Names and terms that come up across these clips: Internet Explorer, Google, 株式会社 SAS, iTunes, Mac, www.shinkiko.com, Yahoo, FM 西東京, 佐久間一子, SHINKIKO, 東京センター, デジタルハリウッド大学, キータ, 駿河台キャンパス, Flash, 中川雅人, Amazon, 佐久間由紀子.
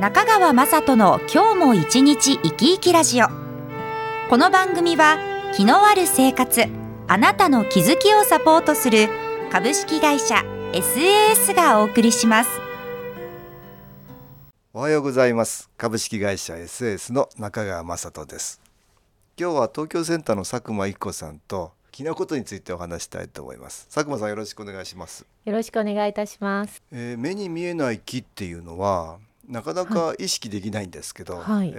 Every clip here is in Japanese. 中川雅人の今日も一日生き生きラジオ。この番組は気のある生活、あなたの気づきをサポートする株式会社 SAS がお送りします。おはようございます。株式会社 SAS の中川雅人です。今日は東京センターの佐久間一子さんと気のことについてお話したいと思います。佐久間さん、よろしくお願いします。よろしくお願いいたします、目に見えない気っていうのはなかなか意識できないんですけど、はい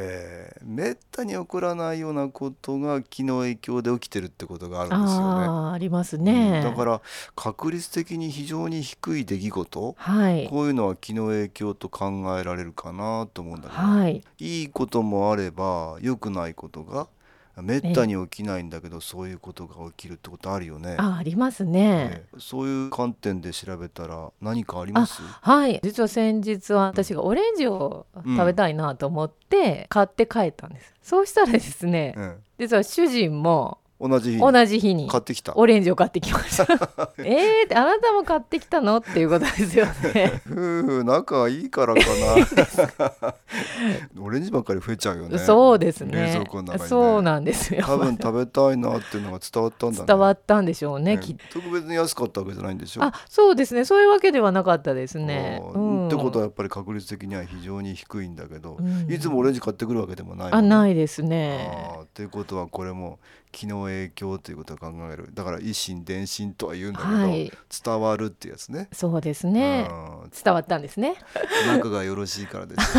めったに起こらないようなことが気の影響で起きてるってことがあるんですよね。ありますね、だから確率的に非常に低い出来事、はい、こういうのは気の影響と考えられるかなと思うんだけど、はい、いいこともあれば良くないことがめったに起きないんだけど、そういうことが起きるってことあるよね。ありますね、そういう観点で調べたら何かあります？はい、実は先日は私がオレンジを食べたいなと思って買って帰ったんです、うん、そうしたらですね、うん、実は主人も同じ日に買ってきたオレンジを買ってきましたあなたも買ってきたのっていうことですよね仲いいからかなオレンジばっかり増えちゃうよね。そうですね、冷蔵庫の中にね。そうなんですよ、多分食べたいなっていうのが伝わったんだね伝わったんでしょう ね特別に安かったわけじゃないんでしょ。あ、そうですね、そういうわけではなかったですね、うん、ってことはやっぱり確率的には非常に低いんだけど、うん、いつもオレンジ買ってくるわけでもない、ね、あ、ないですね。ということはこれも気の影響ということを考える。だから一心伝心とは言うんだけど、はい、伝わるってやつね。そうですね、うん、伝わったんですね。仲がよろしいからです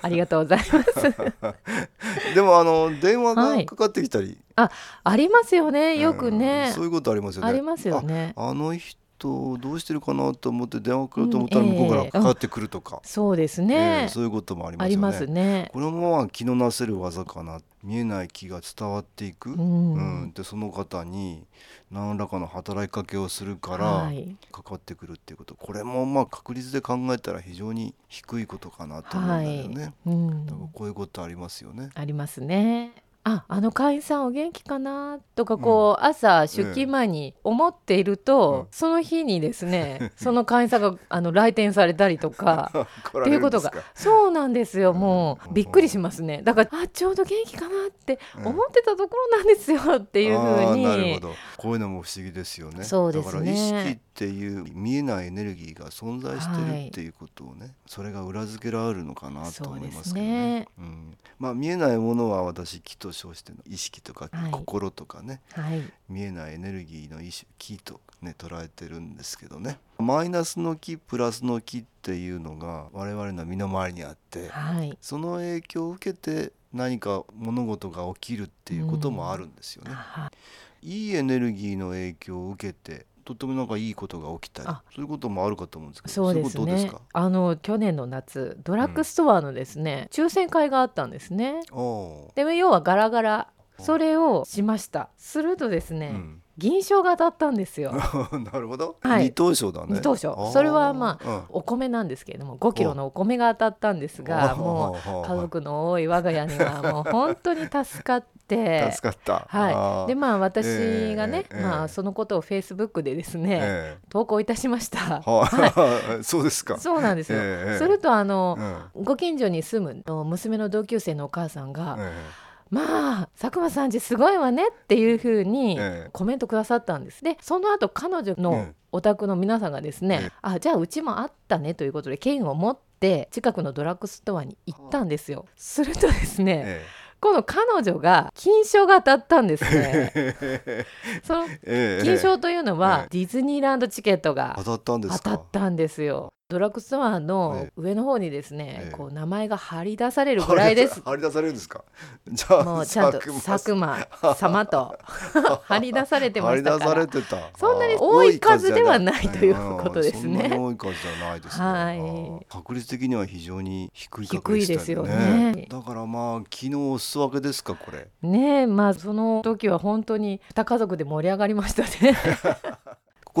ありがとうございますでも電話がかかってきたり、はい、ありますよね、よくね、うん、そういうことありますよね。ありますよね。あの人どうしてるかなと思って電話かかると思ったら向こうからかかってくるとか、そうですね、そういうこともありますよね。ありますね。これも気のなせる技かな。見えない気が伝わっていく、うん、でその方に何らかの働きかけをするからかかってくるっていうこと、これもまあ確率で考えたら非常に低いことかなと思うんだよね、はい、うん、だからこういうことありますよね。ありますね。あの会員さんお元気かなとかこう、うん、朝出勤前に思っていると、その日にですねその会員さんが来店されたりとかっていうことが。そうなんですよ、もうびっくりしますね。だからちょうど元気かなって思ってたところなんですよっていう風に、なるほど、こういうのも不思議ですよね。そうですね、だから意識っていう見えないエネルギーが存在してるっていうことをね、はい、それが裏付けられるのかなと思いますけど ね、うん、まあ見えないものは私気と称しての意識とか心とかね、はいはい、見えないエネルギーの気と、ね、捉えてるんですけどね。マイナスの気プラスの気っていうのが我々の身の回りにあって、はい、その影響を受けて何か物事が起きるっていうこともあるんですよね、うん、いいエネルギーの影響を受けてとってもなんかいいことが起きたり、そういうこともあるかと思うんですけど、そうですね、そういうことどうですか？去年の夏ドラッグストアのですね、うん、抽選会があったんですね。で要はガラガラそれをしました。するとですね、うん、銀賞が当たったんですよなるほど、はい、二等賞だね。二等賞、それはまあ、うん、お米なんですけれども5キロのお米が当たったんですが、もう家族の多い我が家にはもう本当に助かった、はい、でまあ私がね、まあ、そのことをフェイスブックでですね、投稿いたしました、はい、そうですか。そうなんですよ、するとご近所に住む娘の同級生のお母さんが、まあ佐久間さんちすごいわねっていう風にコメントくださったんです。でその後彼女のお宅の皆さんがですね、じゃあうちもあったねということで券を持って近くのドラッグストアに行ったんですよ。するとですね、この彼女が金賞が当たったんですねその金賞というのはディズニーランドチケットが当たったんですよ。ドラッグストアの上の方にですね、こう名前が張り出されるぐらいです。張り出されるんですか？じゃあもうちゃんと佐久間様と張り出されてましたから、張り出されてた、そんなに多い数ではないということですね。そんなに多い数じゃないですね、はい、確率的には非常に低い確率でしたよね。低いですよね。だからまあ昨日おすわけですかこれねえ、まあその時は本当に2家族で盛り上がりましたねこ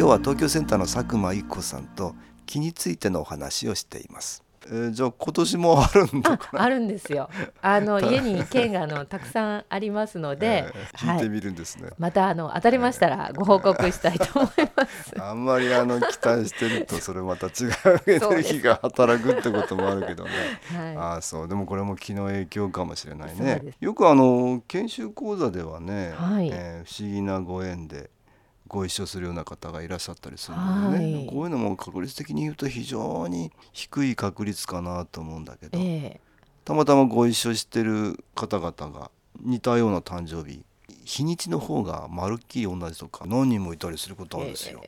今日は東京センターの佐久間由紀子さんと気についてのお話をしています。じゃあ今年もあるんだから。あるんですよ。家に券がたくさんありますので、聞いてみるんですね。はい、また当たりましたらご報告したいと思います。あんまり期待してるとそれまた違うエネルギーが働くってこともあるけどね。はい、そうでもこれも気の影響かもしれないね。よく研修講座ではね、はい、不思議なご縁でご一緒するような方がいらっしゃったりするのでね、はい、こういうのも確率的に言うと非常に低い確率かなと思うんだけど、たまたまご一緒してる方々が似たような誕生日、日にちの方がまるっきり同じとか何人もいたりすることあるんですよ。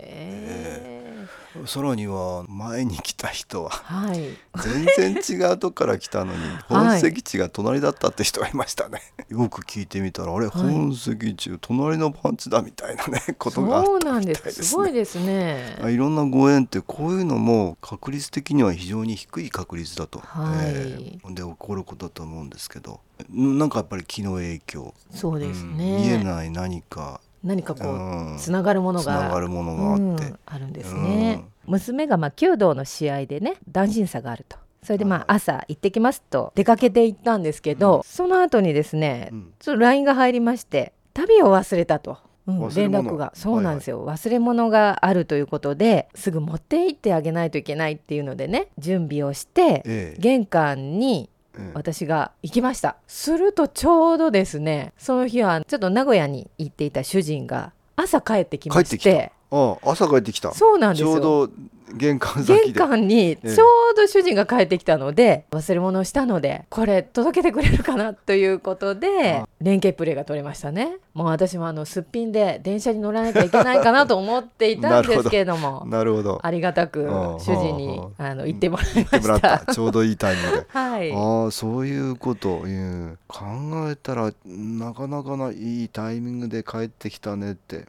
さらには前に来た人は、はい、全然違うとこから来たのに本籍地が隣だったって人がいましたね、はい、よく聞いてみたらあれ、はい、本籍地隣のパンチだみたいなねことがあったみたいですね。そうなんです。すごいですね。いろんなご縁ってこういうのも確率的には非常に低い確率だと、はいで起こることだと思うんですけど、なんかやっぱり気の影響、そうですね、見えない何かこうつながるものがあって、あるんですね。娘が弓道の試合でね、男身差があると、それで朝行ってきますと出かけて行ったんですけど、その後にですね、ちょっと LINE が入りまして、旅を忘れたと、連絡が、そうなんですよ、忘れ物があるということですぐ持って行ってあげないといけないっていうのでね、準備をして、玄関に私が行きました。するとちょうどですね、その日はちょっと名古屋に行っていた主人が朝帰ってきまして、朝帰ってきた。そうなんですよ。ちょうど玄関にちょうど主人が帰ってきたので、忘れ物をしたのでこれ届けてくれるかなということで連携プレーが取れましたね。もう私もすっぴんで電車に乗らなきゃいけないかなと思っていたんですけれどもなるほどありがたく主人に言ってもらいました。ちょうどいいタイミングで、はい、そういうことを考えたらなかなかないいタイミングで帰ってきたねって、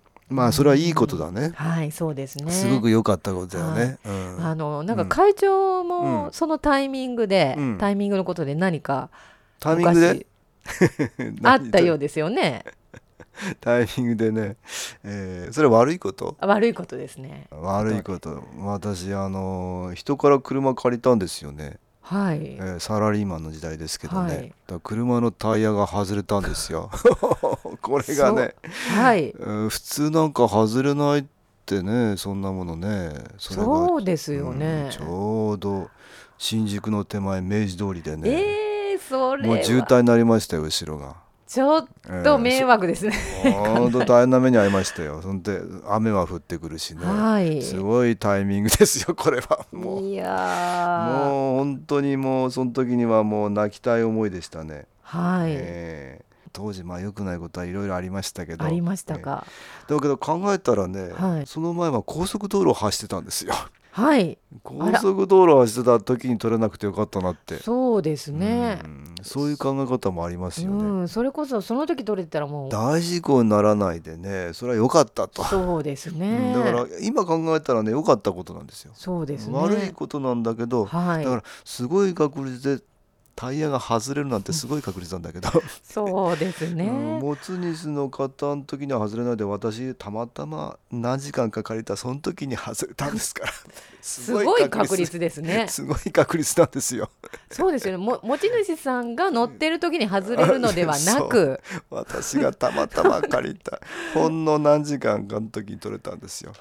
それはいいことだね、はい、そうですね、すごく良かったことだよね、はい、なんか会長もそのタイミングで、タイミングのことで何かタイミングであったようですよねタイミングでね、それは悪いことですね。悪いこと。私人から車借りたんですよね、はい、サラリーマンの時代ですけどね、はい、だ車のタイヤが外れたんですよこれがね、はい普通なんか外れないってね、そんなものね、そうですよね、ちょうど新宿の手前明治通りでね、それはもう渋滞になりましたよ。後ろがちょっと迷惑ですね、本当大変な目に遭いましたよ。そんで雨は降ってくるしね、はい、すごいタイミングですよこれは。もう本当にもうその時にはもう泣きたい思いでしたね、はい。当時良くないことはいろいろありましたけど、ありましたか、だけど考えたらね、はい、その前は高速道路を走ってたんですよはい、高速道路を走ってた時に取れなくてよかったなって。そうですね、うん、そういう考え方もありますよね、うん、それこそその時取れてたらもう大事故にならないでね、それはよかったと。そうですね、うん、だから今考えたらね、よかったことなんですよ。そうですね、悪いことなんだけど、はい、だからすごい確率でタイヤが外れるなんてすごい確率なんだけどそうですね、うん、持ち主の方の時には外れないで、私たまたま何時間か借りたその時に外れたんですからすごい確率ですねすごい確率なんですよ。そうですよね、持ち主さんが乗ってる時に外れるのではなく私がたまたま借りたほんの何時間かの時に取れたんですよ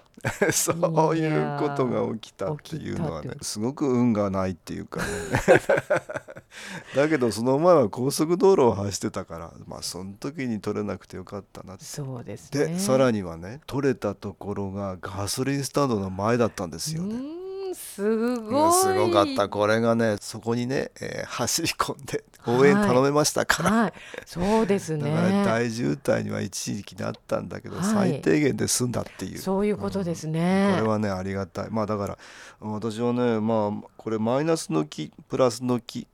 そういうことが起きたっていうのはね、すごく運がないっていうかねだけどその前は高速道路を走ってたから、まあ、その時に取れなくてよかったなって。そうですね、でさらにはね、取れたところがガソリンスタンドの前だったんですよね。すごかった。これがね、そこにね、走り込んで応援頼めましたから、はいはい、そうですね、だから大渋滞には一時期なったんだけど、はい、最低限で済んだっていう、そういうことですね、うん、これはねありがたい。まあだから私はね、まあこれマイナスの気プラスの気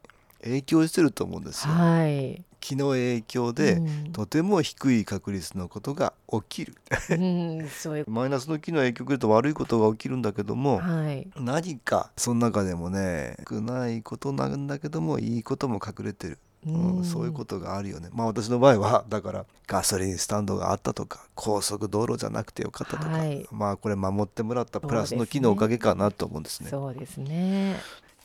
影響してると思うんですよ、はい、気の影響で、うん、とても低い確率のことが起きる、うん、そういうマイナスの気の影響だと悪いことが起きるんだけども、はい、何かその中でもね少ないことなんだけどもいいことも隠れてる、うんうん、そういうことがあるよね。まあ私の場合はだからガソリンスタンドがあったとか高速道路じゃなくてよかったとか、はい、まあこれ守ってもらったプラスの気のおかげかなと思うんですね。そうですね、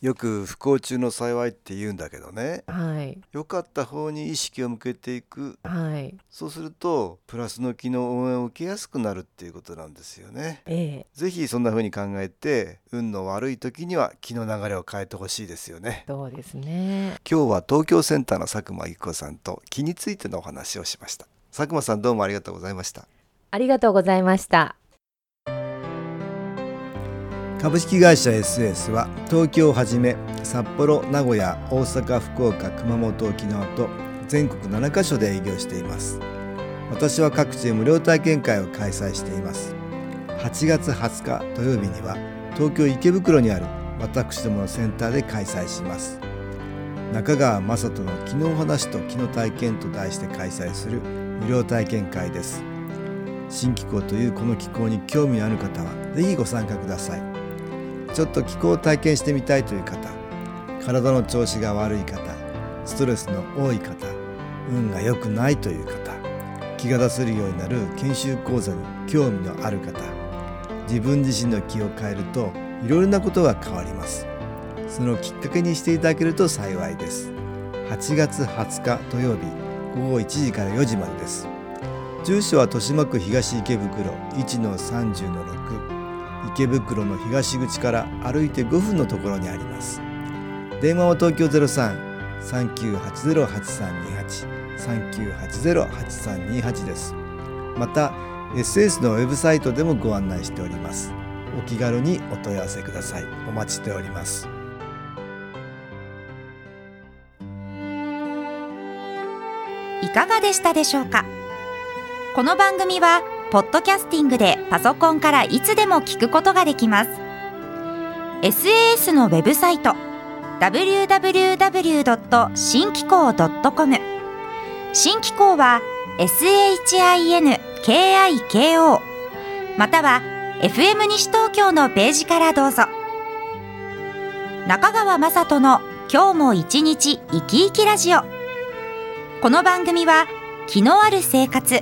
よく不幸中の幸いって言うんだけどね、はい、良かった方に意識を向けていく、はい、そうするとプラスの気の応援を受けやすくなるっていうことなんですよね、ぜひそんな風に考えて運の悪い時には気の流れを変えてほしいですよね。そうですね。今日は東京センターの佐久間由紀子さんと気についてのお話をしました。佐久間さん、どうもありがとうございました。ありがとうございました。株式会社 SS は東京をはじめ札幌、名古屋、大阪、福岡、熊本、沖縄と全国7カ所で営業しています。私は各地で無料体験会を開催しています。8月20日土曜日には東京池袋にある私どものセンターで開催します。中川雅人の気の話と気の体験と題して開催する無料体験会です。新気候というこの気候に興味のある方はぜひご参加ください。ちょっと気候を体験してみたいという方、体の調子が悪い方、ストレスの多い方、運が良くないという方、気が出せるようになる研修講座に興味のある方、自分自身の気を変えるといろいろなことが変わります。そのきっかけにしていただけると幸いです。8月20日土曜日午後1時から4時までです。住所は豊島区東池袋 1-30-6、池袋の東口から歩いて5分のところにあります。電話は東京 03-3980-8328 3980-8328 です。また SS のウェブサイトでもご案内しております。お気軽にお問い合わせください。お待ちしております。いかがでしたでしょうか。この番組はポッドキャスティングでパソコンからいつでも聞くことができます。 SAS のウェブサイト www.shinkiko.com、 新機構は SHINKIKO または FM 西東京のページからどうぞ。中川雅人の今日も一日生き生きラジオ、この番組は気のある生活、